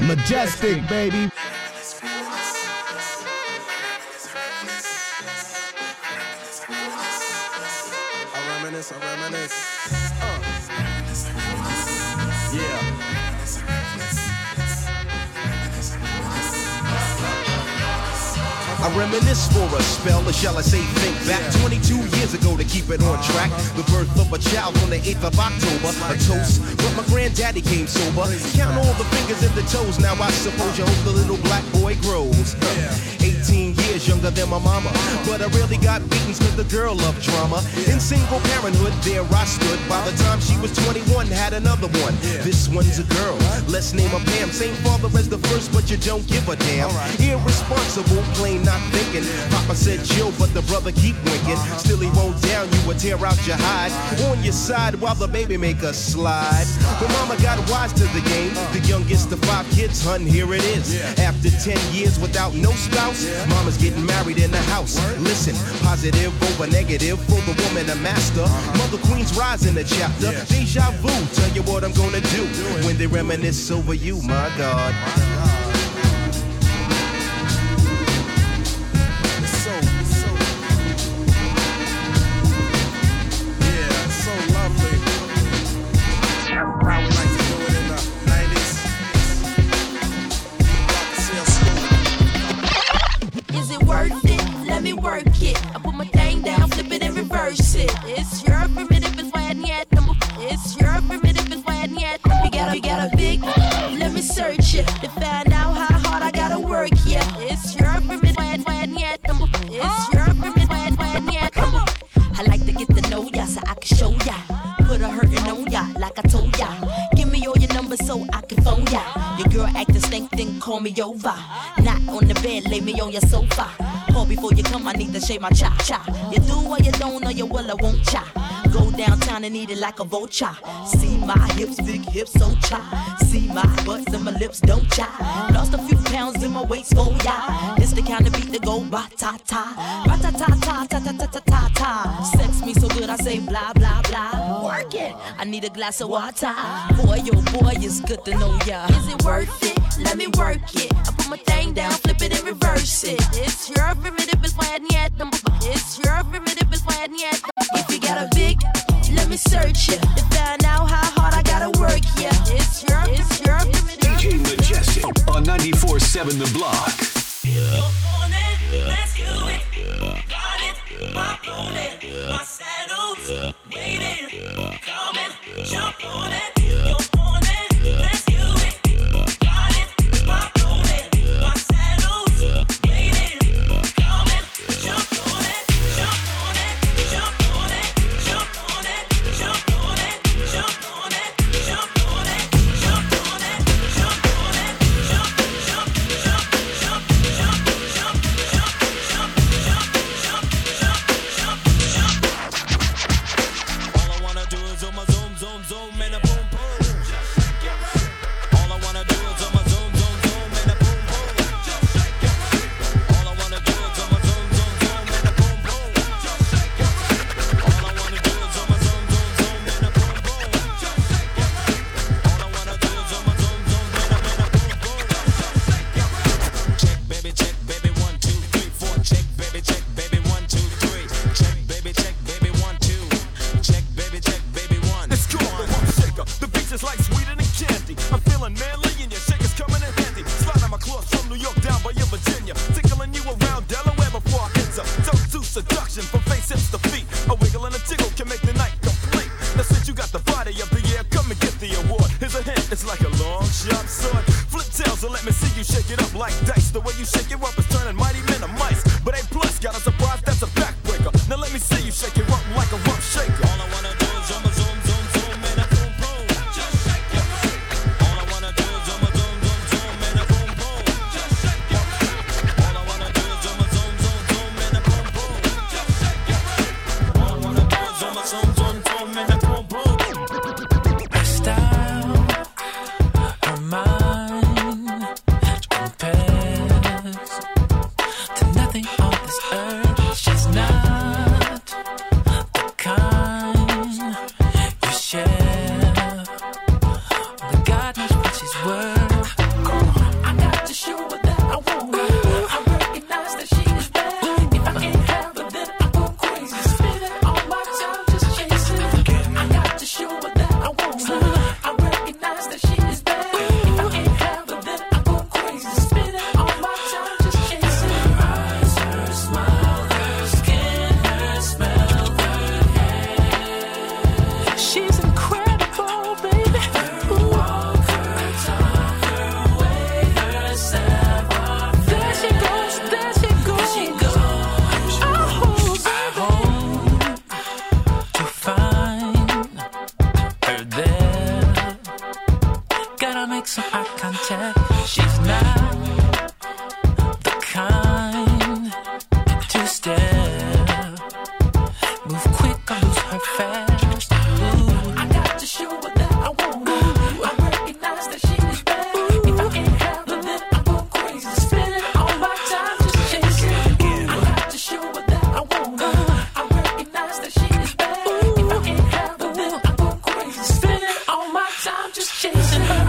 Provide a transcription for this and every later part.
Majestik, baby. I reminisce for a spell, or shall I say think back, 22 years ago to keep it on track. The birth of a child on the 8th of October, a toast, but my granddaddy came sober. Count all the fingers and the toes, now I suppose you hope the little black boy grows. 18 years younger than my mama, but I really got beaten because the girl loved drama. In single parenthood, there I stood. By the time she was 21, had another one. This one's a girl, let's name her Pam. Same father as the first, but you don't give a damn. Irresponsible, plain not thinking. Papa said chill, but the brother keep winking. Still he won't down, you would tear out your hide. On your side while the baby make a slide. But mama got wise to the game. The youngest of 5 kids, hun, here it is. After 10 years without no spouse, mama's getting married in the house. Listen, positive over negative, for the woman a master. Mother Queen's rise in the chapter. Deja vu, tell you what I'm gonna do when they reminisce over you, my God. Over. Not on the bed, lay me on your sofa. Call before you come, I need to shave my cha-cha. You do or you don't, or you will or won't cha. Go downtown and eat it like a vulture. See my hips, big hips, so cha. See my butts and my lips, don't cha. Lost a few pounds in my waist, oh yeah. This the kind of beat that go ba-ta-ta. Ba-ta-ta-ta-ta-ta-ta-ta-ta. Sex me so good, I say blah, blah, blah. Work it, I need a glass of water. Boy, oh boy, it's good to know ya. Is it worth it? Let me work it. I put my thing down, flip it and reverse it. It's your primitive, it's why I need it. It's your primitive, it's why I need it. If you got a big, let me search it. To find out how hard I gotta work, yeah. It's your primitive. DJ Majestik on 94.7 The Block. Yeah. You want it, let's do it. Yeah. Got it, yeah. My bullet, yeah. My saddles, yeah. Waiting, yeah. Coming, yeah. Jump on it. Nothing on this earth. Just contact. She's not the kind to stare. Move quick or lose her fast. Ooh. I got to show her that I want her. I recognize that she is bad. Ooh. If I can't handle her, then I go crazy. Spending all my time just chasing. Ooh. I got to show her that I want her. I recognize that she is bad. Ooh. If I can't handle her, then I go crazy. Spending all my time just chasing her.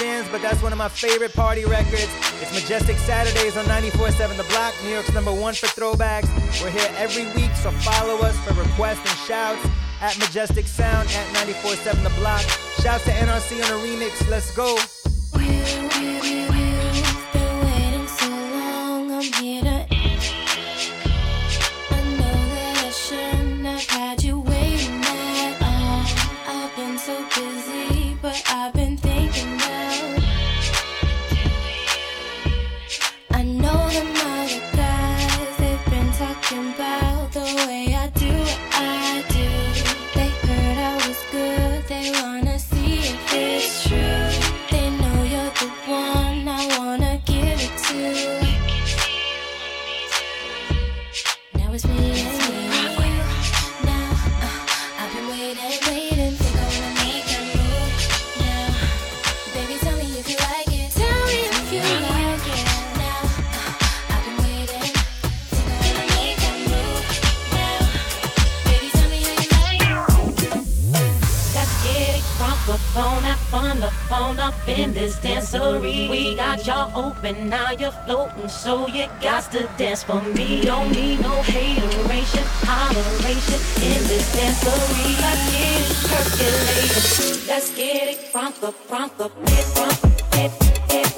Jams, but that's one of my favorite party records. It's Majestik Saturdays on 94.7 The Block, New York's #1 for throwbacks. We're here every week, so follow us for requests and shouts at Majestik Sound at 94.7 The Block. Shouts to NRC on the remix. Let's go. We've been waiting so long. I'm here to end. I know that I shouldn't have had you waiting at all. I've been so busy, but I've been thinking. Up in this dancery, we got y'all open, now you're floating, so you got to dance for me. Don't need no hateration, holleration in this dancery. Let's get it percolated, let's get it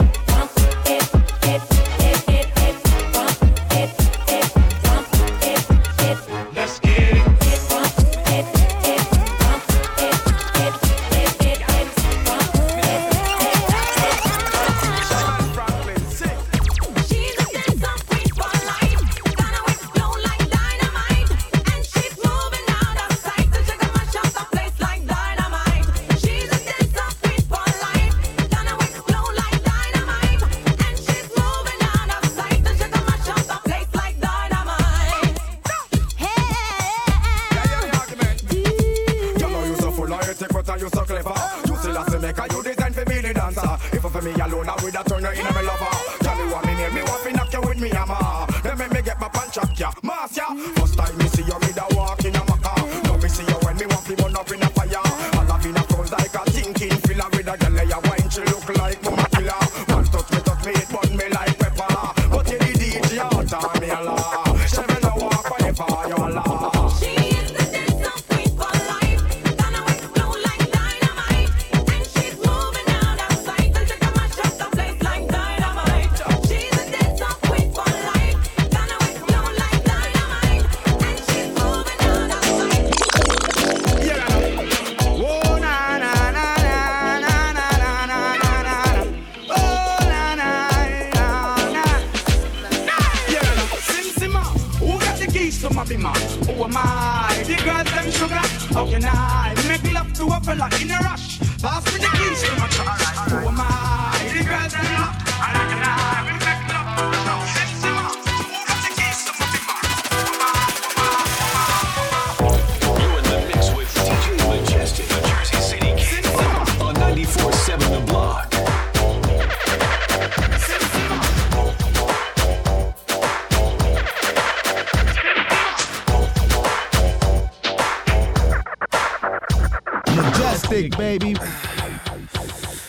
Baby,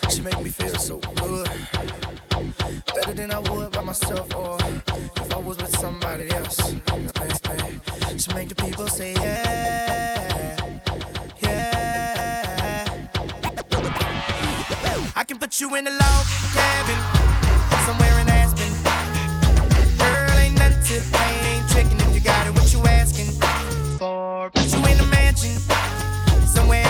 she make me feel so good, better than I would by myself or if I was with somebody else. She make the people say yeah, yeah. I can put you in a log cabin somewhere in Aspen. Girl, ain't nothing to pay, ain't tricking if you got it. What you asking for? Put you in a mansion somewhere.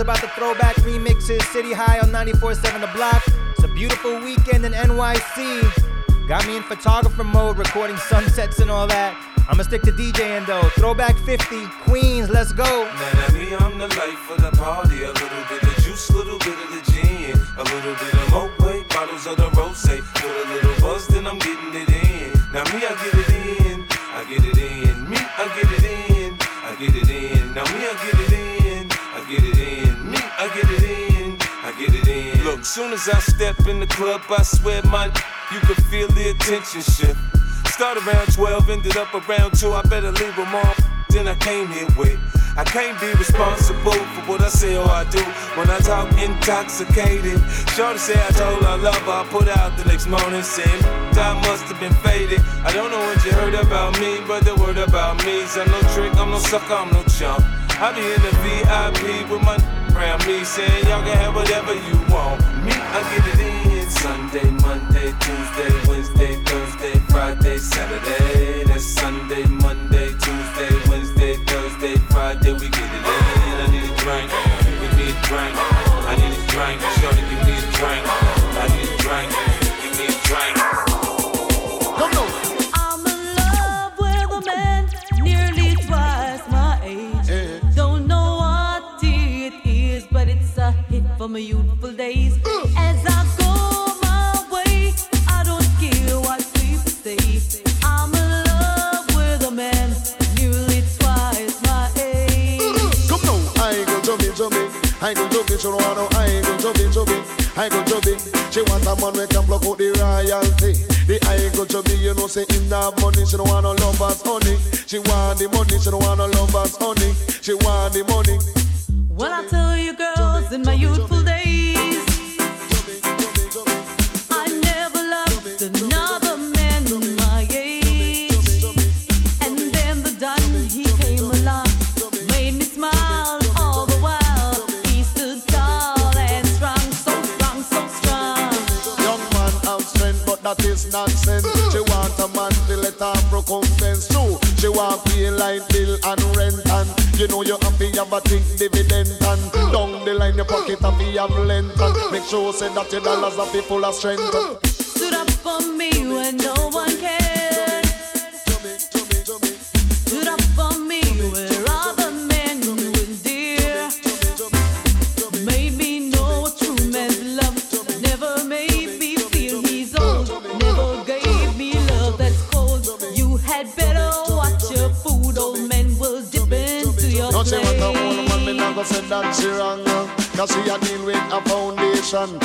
About the throwback remixes, City High on 94.7 The Block. It's a beautiful weekend in NYC. Got me in photographer mode, recording sunsets and all that. I'ma stick to DJing though. Throwback 50, Queens, let's go. Now me, I'm the life of the party. A little bit of juice, a little bit of the gin, a little bit of Moët, bottles of the rosé. With a little buzz, then I'm getting it in. Now me, I get it in, I get it in. Me, I get it in, I get it in. Now me, I get it in, I get it in. I get it in, I get it in. Look, soon as I step in the club, I swear you could feel the attention shift. Start around 12, ended up around 2, I better leave them off than I came here with. I can't be responsible for what I say or I do. When I talk intoxicated, shorty say I told her I love her. I put out the next morning saying, I must have been faded. I don't know what you heard about me, but the word about me is I'm no trick, I'm no sucker, I'm no chump. I be in the VIP with my around me, saying y'all can have whatever you want. Me, I get it in. Sunday, Monday, Tuesday, Wednesday, Thursday, Friday, Saturday. That's Sunday, Monday, Tuesday, Wednesday, Thursday, Friday. We get it in. I need a drink. Give me a drink. I need a drink. Shorty, give me a drink. I need a drink. Give me a drink. Come on. I'm in love with a man nearly twice my age. From my youthful days, as I go my way, I don't care what people say. I'm in love with a man nearly twice my age. Come on, I go chubby, I go chubby, I go chubby, I go chubby. She want a man who can block out the royalty. The I go chubby, you know, say in that money, she don't want no lovers, honey. She want the money, she don't want no lovers, honey. She want the money. Well, I tell you girls, in my youthful days, I never loved another man my age. And then the Don, he came along, made me smile all the while. He stood tall and strong, so strong, so strong. Young man have strength, but that is nonsense. She want a man to let her recompense too. She want pay light bill and rent, and you know you happy, have a thick dividend, and down the line your pocket happy, have length, and make sure say that your dollars are full of strength. Stood up for me when no one cared. Stood up for me where other men would dare. Made me know a true man's love. Never made me feel he's old. Never gave me love that's cold. You had better watch your food, old man will dip into your plate. Don't say what I want, man, me not go say that she wrong. Cause she a deal with a foundation.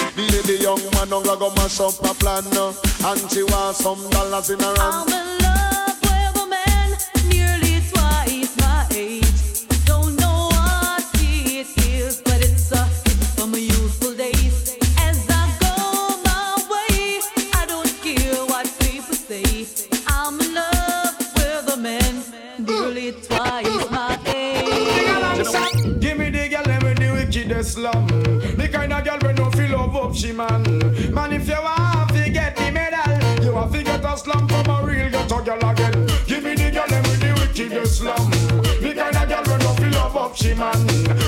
The young man don't go mash up a plan. And she wants some dollars in her hand. I'm in love with a man nearly twice my age. Don't know what it is, but it's a hit from my youthful days. As I go my way, I don't care what people say. I'm in love with a man nearly twice my age. Give me the girl and the wickedest love. The kind of girl we no feel love up she man. Man, if you want to get the medal, you have to get a slum from a real ghetto girl again. Give me the girl and the wickedest love. The kind of girl we no feel love up she man.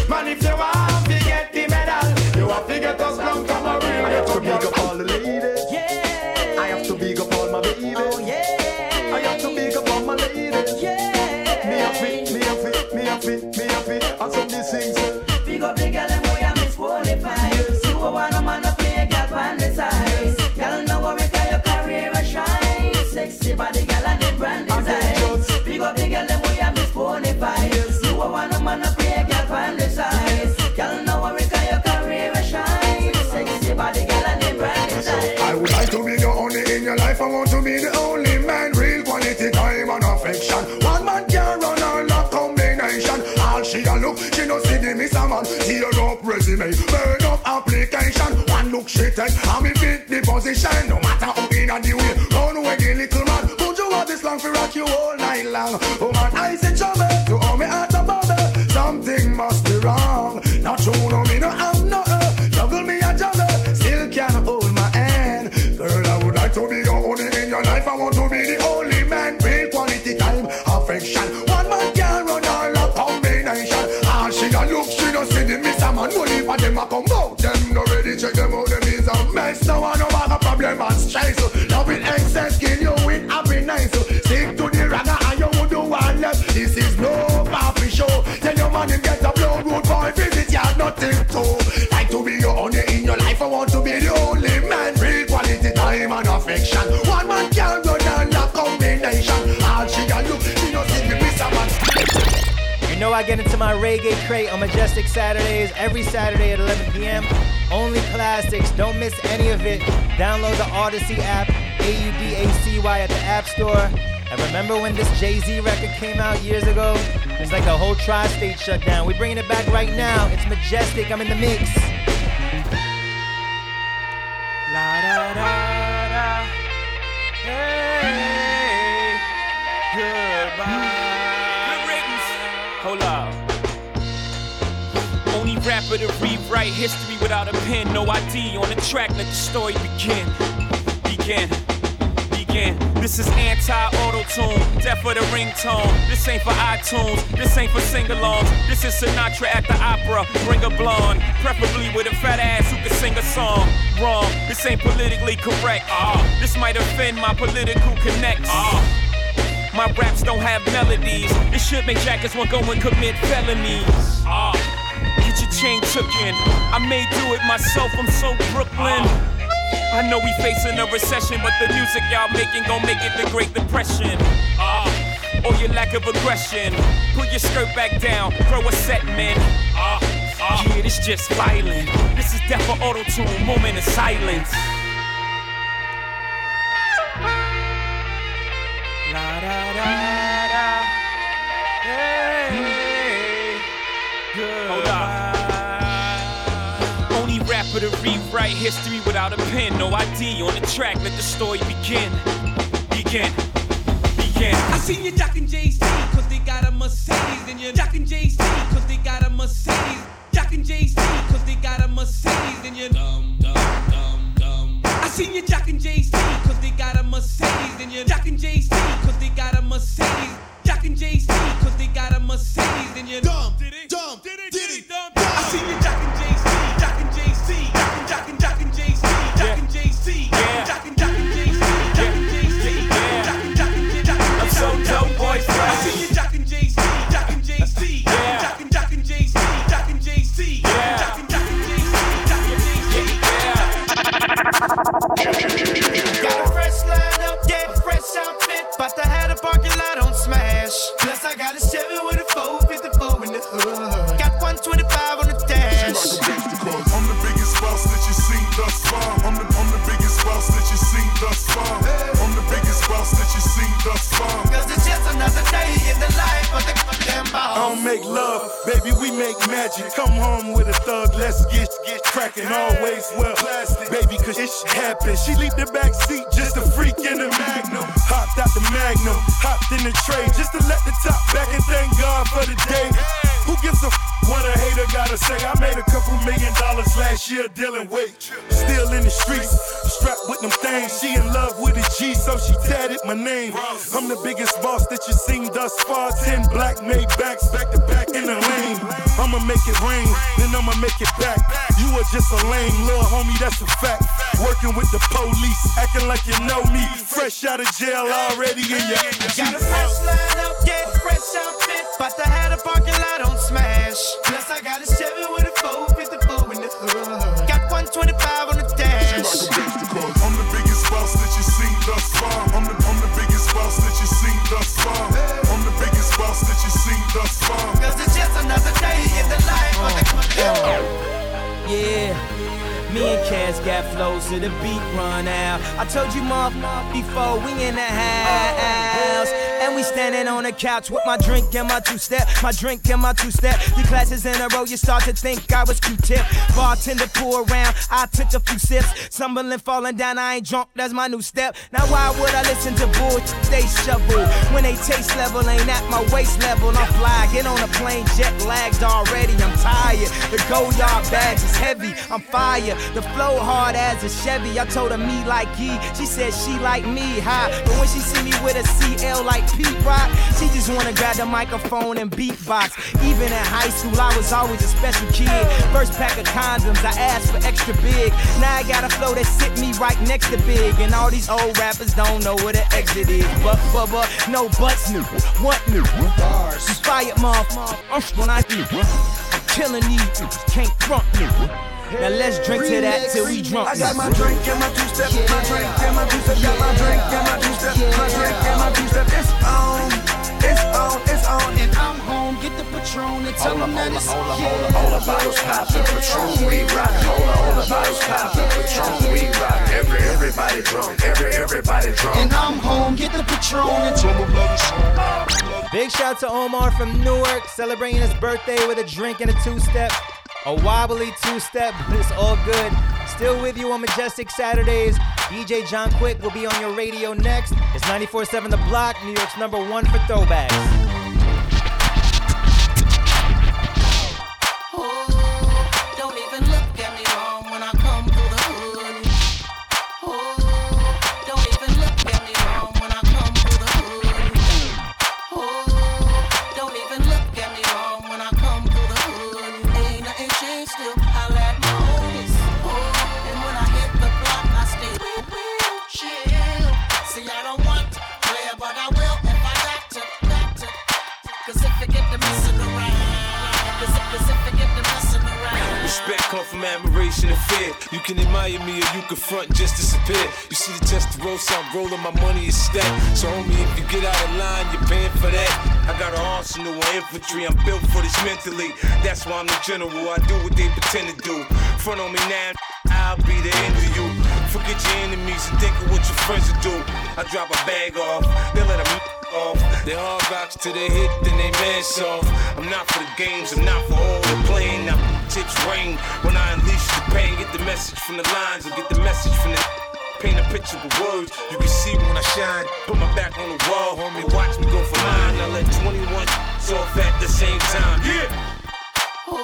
Man, if you want to get the medal, you have to get a slum from a real ghetto girl. I have to big up all the ladies. Yeah. I have to big up all my babies. Oh yeah. I have to big up all my ladies. Yeah. Me a fit. And some these things. Big up the girl and boy I misqualified. You a one man to play a girl on the side. Girl no worry 'cause your career a shine. Sexy body girl and the brand design. Big up the girl and boy I misqualified. You a one man to play a girl on the side. Girl no worry 'cause your career a shine. Sexy body girl and the brand design. I would like to be the only in your life. I want to be the only man. Real quality time and affection. One man can run on love combination. All she a look, she no see the miss a man. Tear up resume, burn up application. One look she take, and me fit the position. No matter who in a the way, run away. long. Oh man, I see trouble. You owe me at the bubble. Something must be wrong. Not you know me, no I'm not. Juggle me a juggle. Still can't hold my hand. Girl, I would like to be your only in your life. I want to be the only man. Real quality time, affection. One man can run all a combination. Ah, she don't look, she don't see the miss. I'm only for them I come out. Them not ready, check them out. Them is a mess. Now I know I have a problem and stress. Love in excess, kill you with happiness. Stick to the ragga and you would do one left. This is no papi show. Tell your man him get a blow. Road boy visit, you have nothing to. Like to be your only in your life. I want to be the only man. Real quality time and affection. One man can run and a combination. All she can do, she don't see the miss a man. You know I get into my reggae crate on Majestik Saturdays every Saturday at 11 p.m. Only classics. Don't miss any of it. Download the Audacy app, Audacy at the App Store. And remember when this Jay-Z record came out years ago? It's like the whole tri-state shut down. We're bringing it back right now. It's Majestik. I'm in the mix. La da da da. Hey, goodbye. Hold up. Only rapper to rewrite history without a pen. No ID on the track, let the story begin. Begin. This is anti-auto-tune, death of the ringtone. This ain't for iTunes, this ain't for sing-alongs. This is Sinatra at the opera, bring a blonde. Preferably with a fat ass who can sing a song. Wrong, this ain't politically correct. This might offend my political connects. My raps don't have melodies. It should make jackets want go and commit felonies. Get your chain took in. I may do it myself, I'm so Brooklyn. I know we facing a recession, but the music y'all making gon' make it the Great Depression. Or your lack of aggression. Pull your skirt back down, throw a set, man. Yeah, this just violent. This is death for auto-tune, moment of silence. Da, da, da, da. Hey, hold up. Only rapper to rewrite history without a pen. No ID on the track, let the story begin. Begin. I seen you jockin' Jay-Z, cause they got a Mercedes. And you jockin' Jay-Z, cause they got a Mercedes. Jockin' Jay-Z, cause they got a Mercedes. And you dumb, dumb, dumb, dumb. I seen you jockin' Jay-Z, cause they got a Mercedes. And you jockin' Jay-Z, cause they got a Mercedes. Jockin' Jay-Z, cause they got a Mercedes. And you dumb, dumb, diddy, dumb. I seen you jockin' Jay-Z, jockin' Jay-Z, jockin' Jay-Z, jockin' Jay-Z, jockin' Jay-Z, jockin' Jay-Z, jockin'. I'm so dope, boy, I seen you jockin' Jay-Z, jockin' Jay-Z, jockin' Jay-Z, jockin' Jay-Z, jockin' Jay-Z, jockin' Jay-Z. But I had a parking lot on smash. Plus I got a 7 with a 454 in the hood. Got 125 on the dash. I'm the biggest boss that you seen thus far. I'm the biggest boss that you seen thus far. I'm the biggest boss that you seen thus far. Cause it's just another day in the life of the damn boss. I don't make love, baby, we make magic. Come home with a thug, let's get crackin'. Always well plastic, baby, cause it happens. She leave the back seat, just a freak in the magnum. Hopped out the magnum, hopped in the tray just to let the top back and thank God for the day. Who gives a what a hater gotta say? I made a $2 million last year dealing weight. Still in the streets, strapped with them things. She in love with a G, so she tatted my name. I'm the biggest boss that you seen thus far. 10 black made backs back to back in the lane. I'ma make it rain, then I'ma make it back. You are just a lame little homie, that's a fact. Working with the police, acting like you know me. Fresh out of jail. Already in your got a fresh line up, get a fresh outfit. But I had a parking lot on smash. Plus I got a 7 with a 454 in the hood. Got 125 on the dash. I'm the biggest boss that you seen thus far. I'm the biggest boss that you seen thus far. I'm the biggest boss that you seen thus far. Cause it's just another day in the life of the yeah. Me and Cass got flows to the beat run out. I told you, Mom, before we in the house. And we standing on the couch with my drink and my two-step. Three classes in a row, you start to think I was Q-tip. Bartender pour around, I took a few sips. Stumbling, falling down, I ain't drunk, that's my new step. Now why would I listen to bull with your face shoveled. When they taste level ain't at my waist level, I'm fly. Get on a plane, jet lagged already. I'm tired. The Goyard badge is heavy. I'm fire. The flow hard as a Chevy. I told her me like ye. She said she like me high. But when she see me with a CL like Pete Rock, she just wanna grab the microphone and beatbox. Even in high school, I was always a special kid. First pack of condoms, I asked for extra big. Now I got a flow that sit me right next to big. And all these old rappers don't know where the exit is. But bubba, no buts new. What new? Bars. Inspired motherfucker. When I do, I'm killing these niggas. Can't front niggas. Now let's drink to that till we drunk. I got my drink and my two-step, my drink and my two-step, got my drink and my two-step, my drink and my two-step. It's on, it's on, it's on. And I'm home, get the Patron and tell them that it's on. All the bottles poppin', Patron, we rock. All the bottles poppin', Patron, we rock. Everybody drunk, everybody drunk. And I'm home, get the Patron and tell them that it's on. Big shout to Omar from Newark, celebrating his birthday with a drink and a two-step. A wobbly two-step, but it's all good. Still with you on Majestik Saturdays. DJ John Quick will be on your radio next. It's 94.7 The Block, New York's number one for throwbacks. Oh, don't even look at me wrong when I come through the hood. Oh, don't even look at me wrong when I come through the hood. Oh, don't even look at me wrong when I come through the hood. Still, I let my homies, oh, and when I hit the block, I stay real chill. See, I don't want to play, but I will if I got to. Cause if I get to messing around, cause if I get to messing around. Respect comes from admiration and fear. You can admire me or you can front and just disappear. You see the chest to roll, so I'm rolling, my money is stacked. So homie, if you get out of line, you're paying for that. I got an arsenal of infantry, I'm built for this mentally. That's why I'm the general, I do what they pretend to do. Front on me now, I'll be the end of you. Forget your enemies and think of what your friends will do. I drop a bag off, they let them off. They hard rocks till they hit, then they mess off. I'm not for the games, I'm not for all the playing. Now tips ring, when I unleash the pain. Get the message from the lines, or get the message from the... Paint a picture with words, you can see when I shine. Put my back on the wall, homie, watch me go for mine. I let 21 off at the same time, yeah! Oh,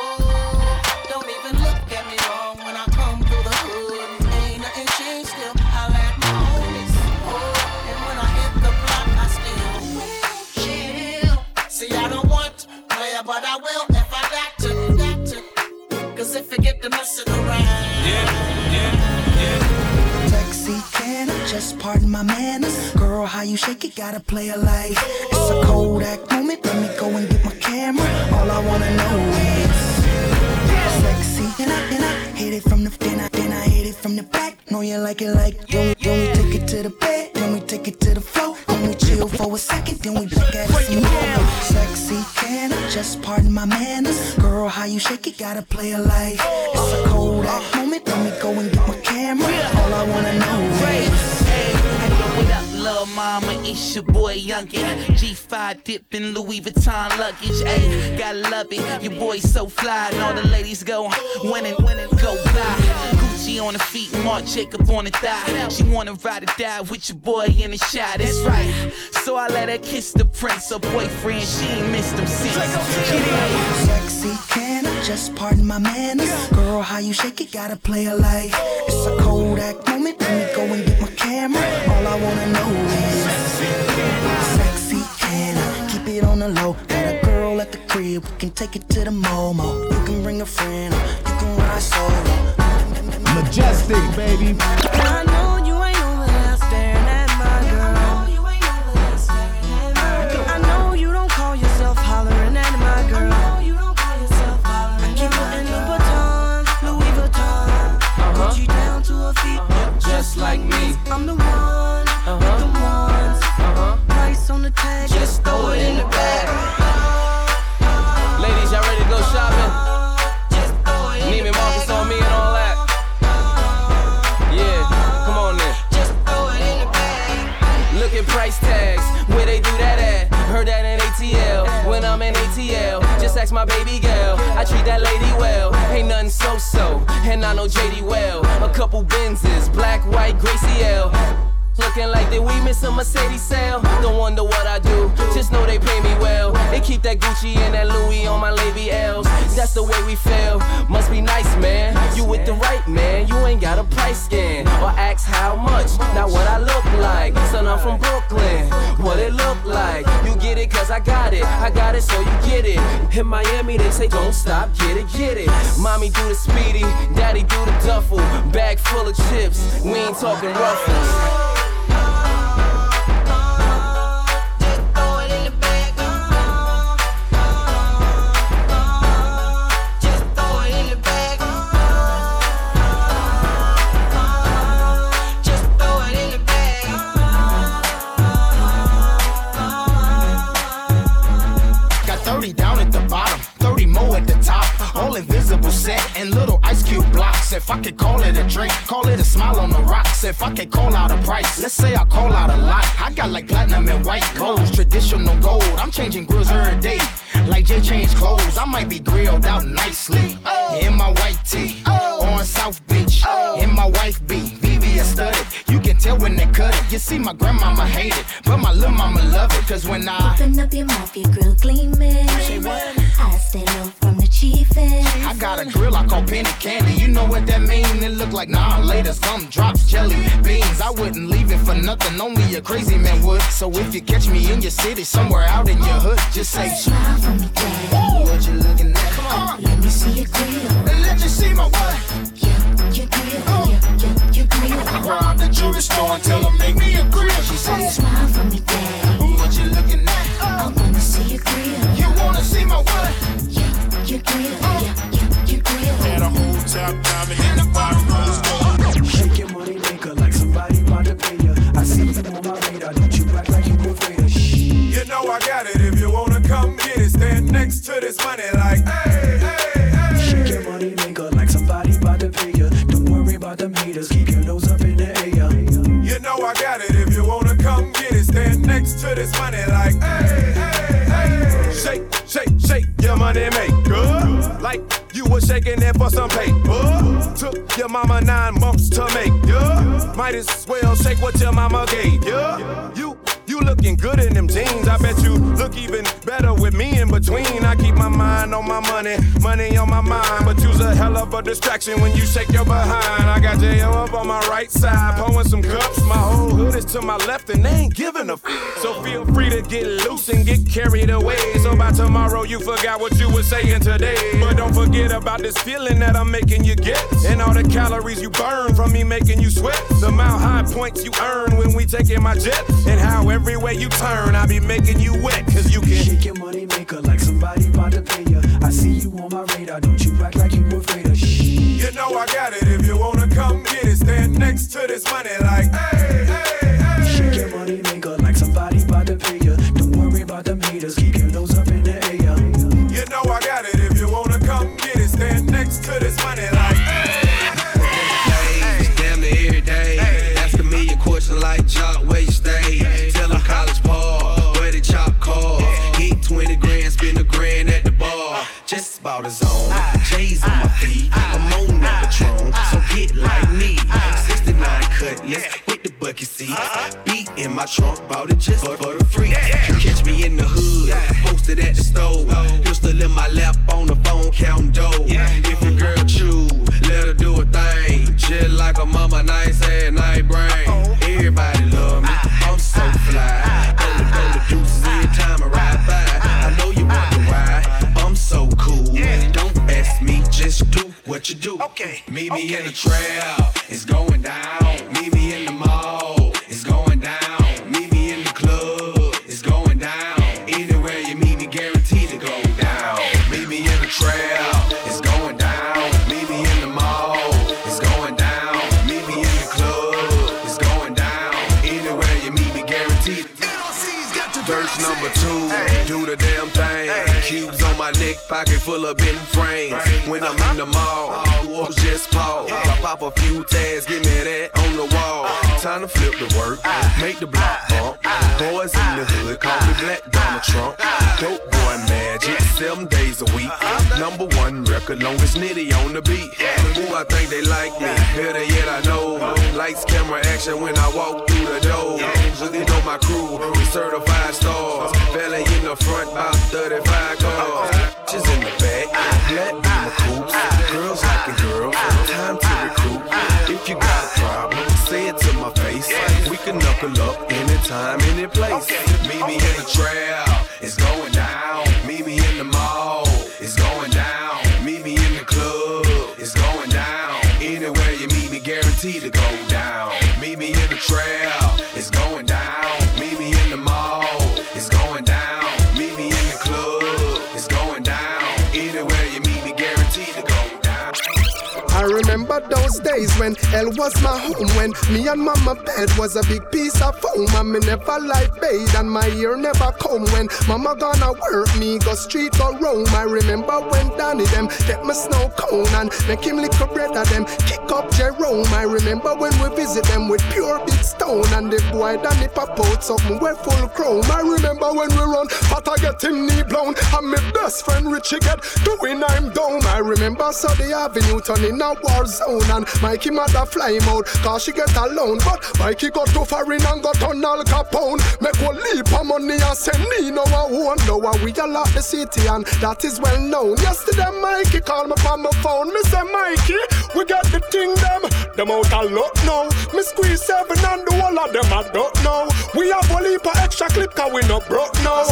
don't even look at me wrong when I come through the hood. Ain't nothing changed still, I let my homies. Oh, and when I hit the block, I still chill. See, I don't want to play, but I will if I got to. Cause if I get to messing around, yeah. Can I just pardon my manners? Girl, how you shake it, gotta play it like it's a Kodak moment, let me go and get my camera. All I wanna know is sexy, and I hit it from the then I hit it from the back. Know you like it like then we take it to the bed, then we take it to the floor, then we chill for a second, then we back at it some more. Sexy, can I just pardon my manners? Girl, how you shake it, gotta play it like it's a Kodak moment, let me go and get my camera. All I wanna know is lil' mama, it's your boy Youngin. G5 dippin', Louis Vuitton luggage. Ayy, gotta love it. Your boy so fly, and all the ladies go winning, go fly. Gucci on the feet, Marc Jacob on the thigh. She wanna ride or die with your boy in the shot. That's right. So I let her kiss the prince, her boyfriend. She ain't missed him since. Sexy, can I just pardon my manners? Girl, how you shake it? Gotta play it like it's a Kodak moment. Let me go and get my camera. All I wanna know. Sexy, can I keep it on the low? Got a girl at the crib, we can take it to the Momo. You can bring a friend, you can ride solo. Majestik, baby. I know you ain't over there staring at my girl. I know you don't call yourself hollering at my girl. I keep her in the baton, Louis Vuitton. Put you down to her feet, just like me. I'm the one. The ones, price on the tag, just throw it in the bag. Ladies, y'all ready to go shopping? Just throw it in the bag. Neiman Marcus on me and all that. Yeah, come on then. Just throw it in the bag. Look at price tags, where they do that at? Heard that in ATL, when I'm in ATL. Just ask my baby girl, I treat that lady well. Ain't nothing so-so, and I know JD well. A couple Benzes, black, white, Gracie L. Looking like they we miss a Mercedes sale. Don't wonder what I do, just know they pay me well. They keep that Gucci and that Louis on my lady L's. That's the way we feel, must be nice, man. You with the right man, you ain't got a price scan. Or ask how much, not what I look like. Son, I'm from Brooklyn, what it look like. You get it cause I got it so you get it. In Miami they say don't stop, get it, get it. Mommy do the speedy, daddy do the duffel. Bag full of chips, we ain't talking ruffles. If I could call it a drink, call it a smile on the rocks. If I could call out a price, let's say I call out a lot. I got like platinum and white gold, traditional gold. I'm changing grills every day, like Jay changed clothes. I might be grilled out nicely, in my white tee, on South Beach, in my wife beat. Studded. You can tell when they cut it. You see my grandmama hate it, but my little mama love it. Cause when I open up your mouth, your grill gleaming. I stay low from the chiefin'. I got a grill I call penny candy. You know what that mean? It look like nah later. Some drops, jelly beans. I wouldn't leave it for nothing. Only a crazy man would. So if you catch me in your city, somewhere out in your hood, just say smile for me, daddy. What you looking at? Come on, let me see your grill. And let you see my what? Yeah, your grill. Rob the jewelry store and tell them make me a grill. She said, smile for me, daddy. What you looking at? I wanna see your grill. You wanna see my what? Yeah, your grill. Yeah, your grill. Had a whole top diamond in the bottom of the store. Shake your money, nigga, like somebody bout to pay ya. I see you on my radar, don't you act like you afraid of shh. You know I got it, if you wanna come get it. Stand next to this money like, hey, hey, hey. Shake your money, nigga, like somebody bout to pay ya. Don't worry about them haters, keep your nose up. I got it, if you wanna come get it, stand next to this money like, hey, hey, hey. Shake, shake, shake your money maker, like you was shaking it for some paper. Took your mama 9 months to make ya, might as well shake what your mama gave ya. You looking good in them jeans, I bet you look even better with me in between. I keep my mind on my money, money on my mind, but you's a hell of a distraction when you shake your behind. I got J.O. up on my right side, pouring some cups, my whole hood is to my left and they ain't giving a f. So feel free to get loose and get carried away, so by tomorrow you forgot what you were saying today. But don't forget about this feeling that I'm making you get, and all the calories you burn from me making you sweat, the amount high points you earn when we taking my jet, and how everywhere you turn, I be making you wet, cause you can shake your money maker like somebody bout to pay ya. I see you on my radar, don't you act like you afraid of shh. You know I got it, if you wanna come get it, stand next to this money like, hey, hey, hey. Shake your money maker like somebody bout to pay ya. Don't worry about them haters, keep your nose up in the air. You know I got it, if you wanna come get it, stand next to this money like, hey, hey, hey. Damn near every day, hey. Asking me a question like, Jock, where you stay? Hey. College ball, where the chop call. Hit 20 grand, spend a grand at the bar. Just about a zone, J's on my feet. I'm on that Patron, so get like me. 69 cutlass with the bucket seat. Beat in my trunk, bought it just for the free. Catch me in the hood, posted at the store. Pistol in my lap, on the phone, counting dough. If your girl chew, let her do a thing. Just like a mama, nice ass, night brain. Everybody love me. I'm so fly, throw the deuces every time I ride by. I know you wonder why, I'm so cool. Don't ask me, just do what you do. Meet me in the trail, it's going down. Meet me in the mall, it's going down. Meet me in the club, it's going down. Anywhere you meet me, guaranteed to go down. Meet me in the trail, it's going down. Meet me in the mall, it's going down. Meet me in the club, it's going down. Anywhere you meet me, guaranteed. Verse number 2, do the damn thing. Cubes on my neck, pocket full of bent frames. When I'm in the mall, walls just pause. I pop a few tags, give me that on the wall. Time to flip the work, make the block bump. Boys in the hood, call me Black Donald Trump. Dope boy magic, 7 days a week. number one record, long as Nitty on the beat. Ooh, I think they like me, better yet I know. Lights, camera, action when I walk through the door. Looking on my crew, we certified stars. Fella in the front, about 35 cars. She's in the back, black in the coops. Girls like a girl, time to recruit. If you got a problem, say it to my face. We can knuckle up anytime, any place. Meet me in the trail, it's going down. Meet me in the mall, it's going down. Meet me in the club, it's going down. Anywhere you meet me, guaranteed to go down. Meet me in the trail, it's going down. Meet me in the mall, it's going down. Meet me in the club, it's going down. Anywhere you meet me, guaranteed to go down. I remember those days when L was my home, when me and mama bed was a big piece of foam, and me never like bathe and my ear never comb. When mama gonna work, me go street or roam. I remember when Danny them take my snow cone and make him lick a bread at them, kick up Jerome. I remember when we visit them with pure big stone, and the boy Danny pop out something we're full chrome. I remember when we run, but I get him knee blown, and my best friend Richie get doing I'm down. I remember Sunday Avenue turning a war zone, and Mikey mother fly him out, cause she get alone. But Mikey got too foreign and got on Al Capone. Make one leap of money and send me no one. Now we all out the city and that is well known. Yesterday Mikey called me from my phone. Me say Mikey, we got the thing them out a lot now. Me squeeze seven and the whole of them I don't know. We have a leap of extra clip cause we not broke now.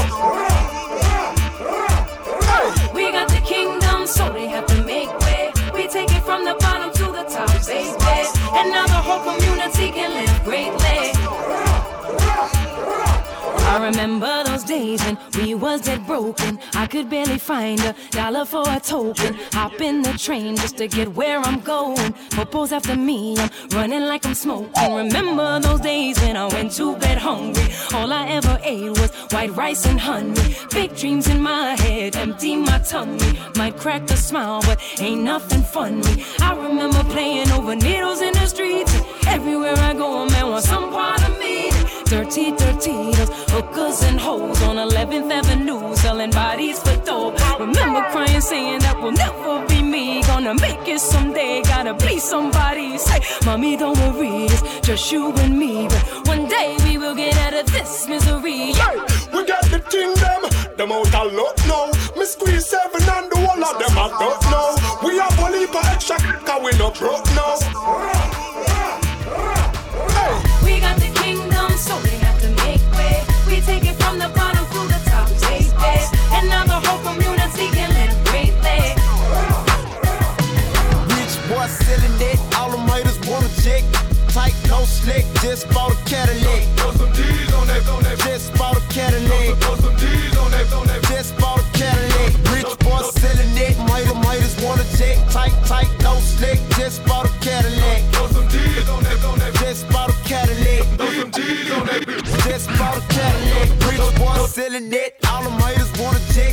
Hey. We got the kingdom so they have to make way. We take it from the bottom to the top, baby. And now the whole community can live greatly. I remember those days when we was dead broken. I could barely find $1 for a token. Hop in the train just to get where I'm going. Popo's after me, I'm running like I'm smoking. Remember those days when I went to bed hungry. All I ever ate was white rice and honey. Big dreams in my head, empty my tummy. Might crack a smile, but ain't nothing funny. I remember playing over needles in the streets. Everywhere I go, a man wants some part of me. Dirty Tortitos, hookers and hoes on 11th Avenue, selling bodies for dope. Remember crying, saying that will never be me. Gonna make it someday, gotta be somebody. Say, mommy, don't worry, it's just you and me. But one day we will get out of this misery. Hey, we got the kingdom, them out a lot now. Me squeeze seven and the whole of them I don't know. We have a leap of extra, cause we not broke now. Hey. We got the kingdom, so they have to make way. We take it from the bottom to the top, baby. And now the whole community can live greatly. Rich boy selling that, all them haters wanna check. Tight, no slick, just bought a Cadillac. Throw some D's on that, just bought a Cadillac. Throw some D's on that, just bought a Cadillac. Rich boy selling that, haters wanna check. Tight, no slick, just bought a Cadillac. Throw some D's on that, just bought a Cadillac. Throw some D's on that. Just bought a Cadillac, rich boy selling it. All them haters wanna check,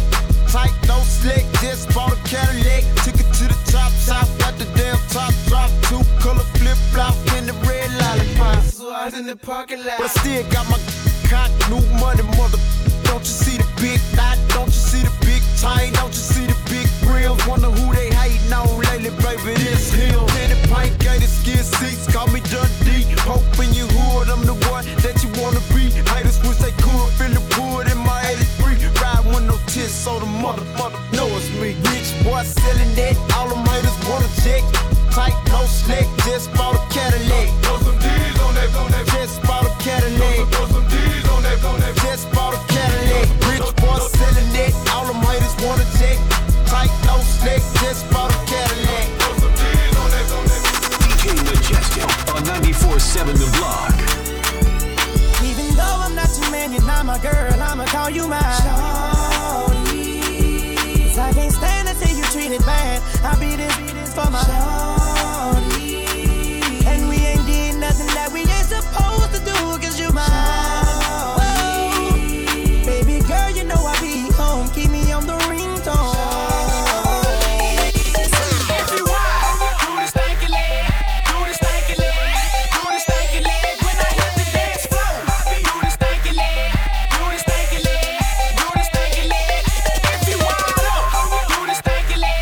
tight, no slick. Just bought a Cadillac, took it to the top, got the damn top drop. Two color flip flop in the red lollipop. So I was in the parking lot, but still got my cock, new money, mother. Don't you see the big knot? Don't you see the big chain? Don't you see the big grills? Wonder who they hating on lately, baby. This him. Penny paint, gated skin seats, call me Dundee. Hoping you hood, I'm the one that you wanna be. Haters wish they could feel the wood in my 83. Ride with no tits, so the mother know it's me. Rich boy selling that, all them haters wanna check. Tight, no slick, just bought a Cadillac. Throw some D's on that, just bought a Cadillac. Throw some D's on that, just bought a Cadillac. Rich boy selling it, all them haters wanna check. Tight, no slick, just bought a Cadillac. Throw some D's on that. DJ Majestik on 94.7 The Block. Even though I'm not your man, you're not my girl, I'ma call you mine. Shawty, 'cause I can't stand to see you treated bad. I'll be this for my Shawty. Supposed to do, 'cause you mine. Oh, baby girl, you know I be home. Keep me on the ringtone. Everyone, do the stanky leg, do the stanky leg, do the stanky leg. When I hit the dance floor, do the stanky leg, do the stanky leg, do the stanky leg. Everyone, do the stanky leg.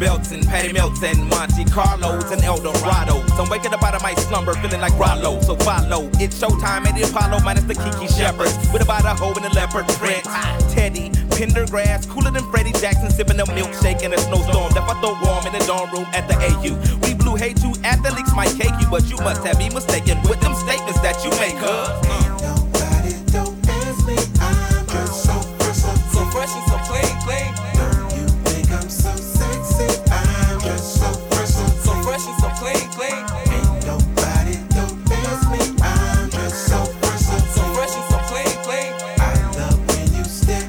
belts and patty melts and Monte Carlos and El Dorado. So I'm waking up out of my slumber feeling like Rollo. So follow, it's showtime at the Apollo minus the Kiki Shepherds with about a hoe and a leopard print. Teddy Pendergrass, cooler than Freddie Jackson, sipping a milkshake in a snowstorm. That I throw warm in the dorm room at the AU. We blue hate you athletes might cake you, but you must have me mistaken with them statements that you make, Nobody don't ask me. I'm just so fresh, so fresh and so clean, clean. Don't you think I'm so sexy? I'm just so fresh, so fresh and so clean, clean. Ain't nobody don't ask me. I'm just so fresh, so fresh and so clean, clean. I love when you stare at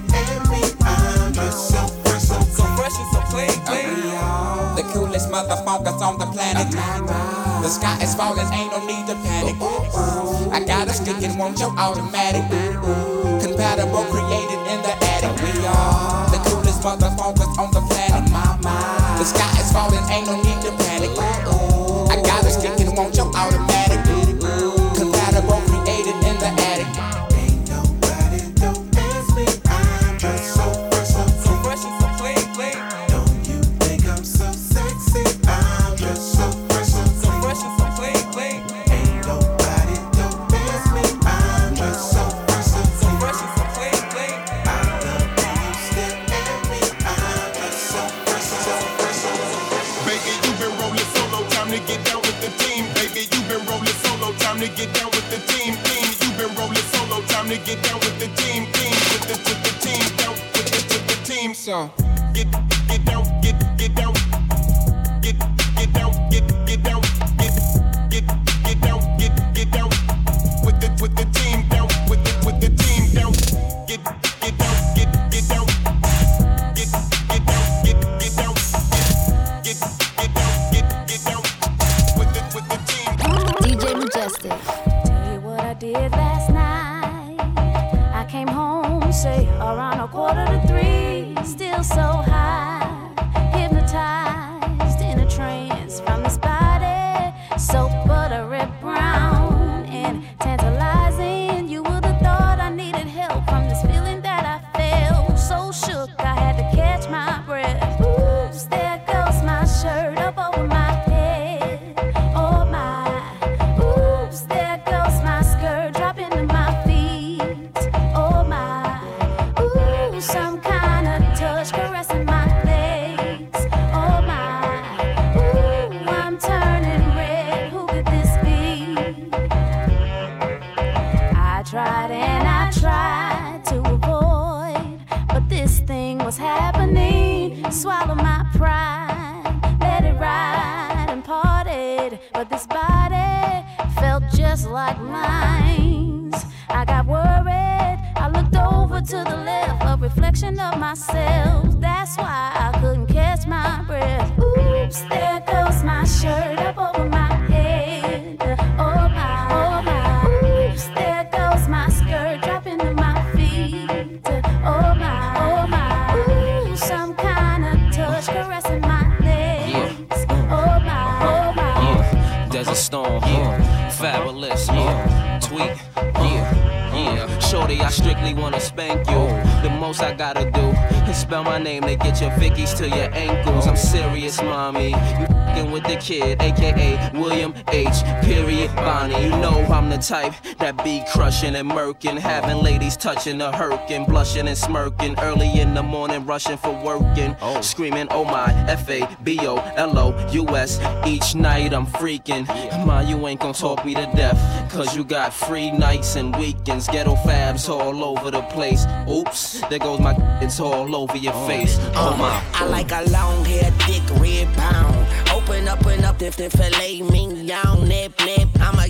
me. I'm just so fresh, so fresh and so clean, clean. The coolest motherfuckers on the planet. The sky is falling, ain't no need to panic. I got a stick and want your automatic. Compatible, created in the attic. We are the coolest motherfuckers on the planet. The sky is falling, ain't no need to panic. I got a stick and want your automatic. Compatible, created in the attic. Ain't nobody don't ask me. I'm just so fresh, so fresh and so clean, clean. Don't you think I'm so sexy? I'm just so fresh. To get down with the team. You've been rolling solo. Time to get down with the team. With the team, down with the team. So get down, get down, get down, get down, get down, get down with the team, down with the team, down. Get down, get down, get down, get down, get down, get down with the team. Majestik. Tell you what I did last night. I came home, say, around 2:45. Still so high, hypnotized in a trance from this body. So buttery brown and tantalizing. You would have thought I needed help from this feeling that I felt. So shook, I had to catch my breath. Oops, there goes my shirt up over my head. Oh, my. There goes my skirt dropping to my feet. Oh my, ooh, some kind of touch caressing my legs. Oh my, ooh, I'm turning red. Who could this be? I tried and I tried to avoid, but this thing was happening. Swallow my pride, let it ride and parted, but this body felt just like mine. I got worried. I looked over to the left, a reflection of myself. That's why I couldn't catch my breath. Oops, there goes my shirt up over my head. Oh my, oops, there goes my skirt dropping to my feet. Oh my, ooh, some kind of touch caressing my legs. Oh my, there's a storm. Fabulous, tweet, shorty, I strictly wanna spank you. The most I gotta do is spell my name to get your Vickies to your ankles. I'm serious, mommy. You f***ing with the kid, a.k.a. William H. Period Bonnie. You know I'm the type that be crushing and murking, having ladies touching the herkin, blushing and smirking, early in the morning rushing for working, screaming, oh my, F-A-B-O-L-O-U-S. Each night I'm freaking. Ma, you ain't gon' talk me to death, cause you got free nights and weekends. Ghetto fabs all over the place. Oops, there goes my it's all over your face. Oh my, I like a long hair, thick red pound. Open up and up, then fillet mignon. Nip, nip, I'ma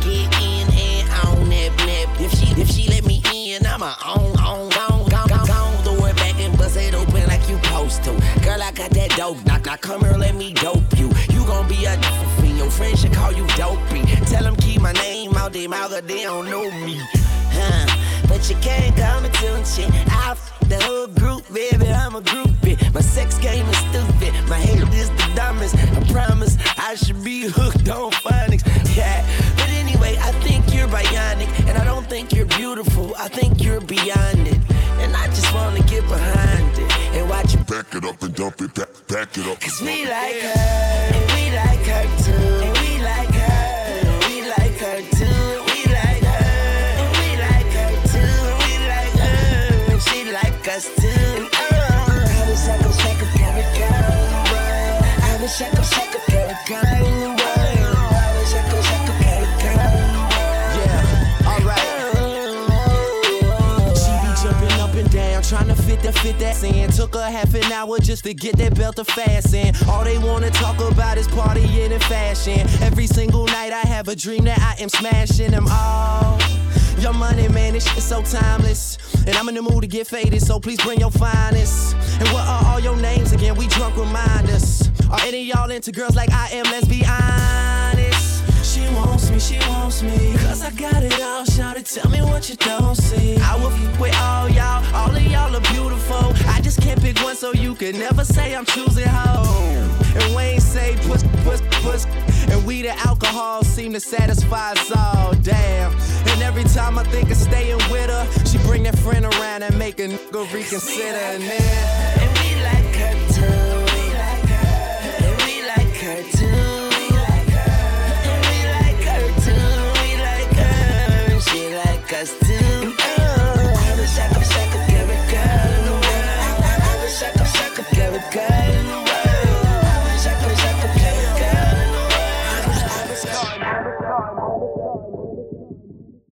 get in and on. Nip, nip, if she let me in, I'ma on. Throw it back and bust it open like you supposed to. Girl, I got that dope, now come here, let me dope you. You gon' be a different, your friends should call you dopey. Tell them keep my name out their mouth, they don't know me. But you can't call me doing shit. I f***ed the whole group, baby, I'm a groupie. My sex game is stupid, my head is the dumbest. I promise I should be hooked on phonics. Yeah, but anyway, I think you're bionic, and I don't think you're beautiful, I think you're beyond it, and I just wanna get behind it. and watch you back it up and dump it back, back it up. Cause we like her, and we like her too, and we like her, and we like her too, and we like her, and we like her too, and we like her, and she like us too. And I wish I could shake a carrot girl. I wish I could shake a carrot girl. I wish I could shake a carrot girl. Yeah, alright. She be jumping up and down, trying to fit that in. Took her half an hour just to get that belt to fasten. All they wanna talk about is partying and fashion. Every single night I have a dream that I am smashing them all. Your money, man, this shit is so timeless. And I'm in the mood to get faded, so please bring your finest. And what are all your names again? We drunk reminders. Are any of y'all into girls like I am? Let's be honest. She wants me, cause I got it all, shawty, tell me what you don't see. I will f*** with all of y'all are beautiful. I just can't pick one, so you can never say I'm choosing home. And we ain't say puss, and we the alcohol seem to satisfy us all, damn. And every time I think of staying with her, she bring that friend around and make a nigga reconsider. And then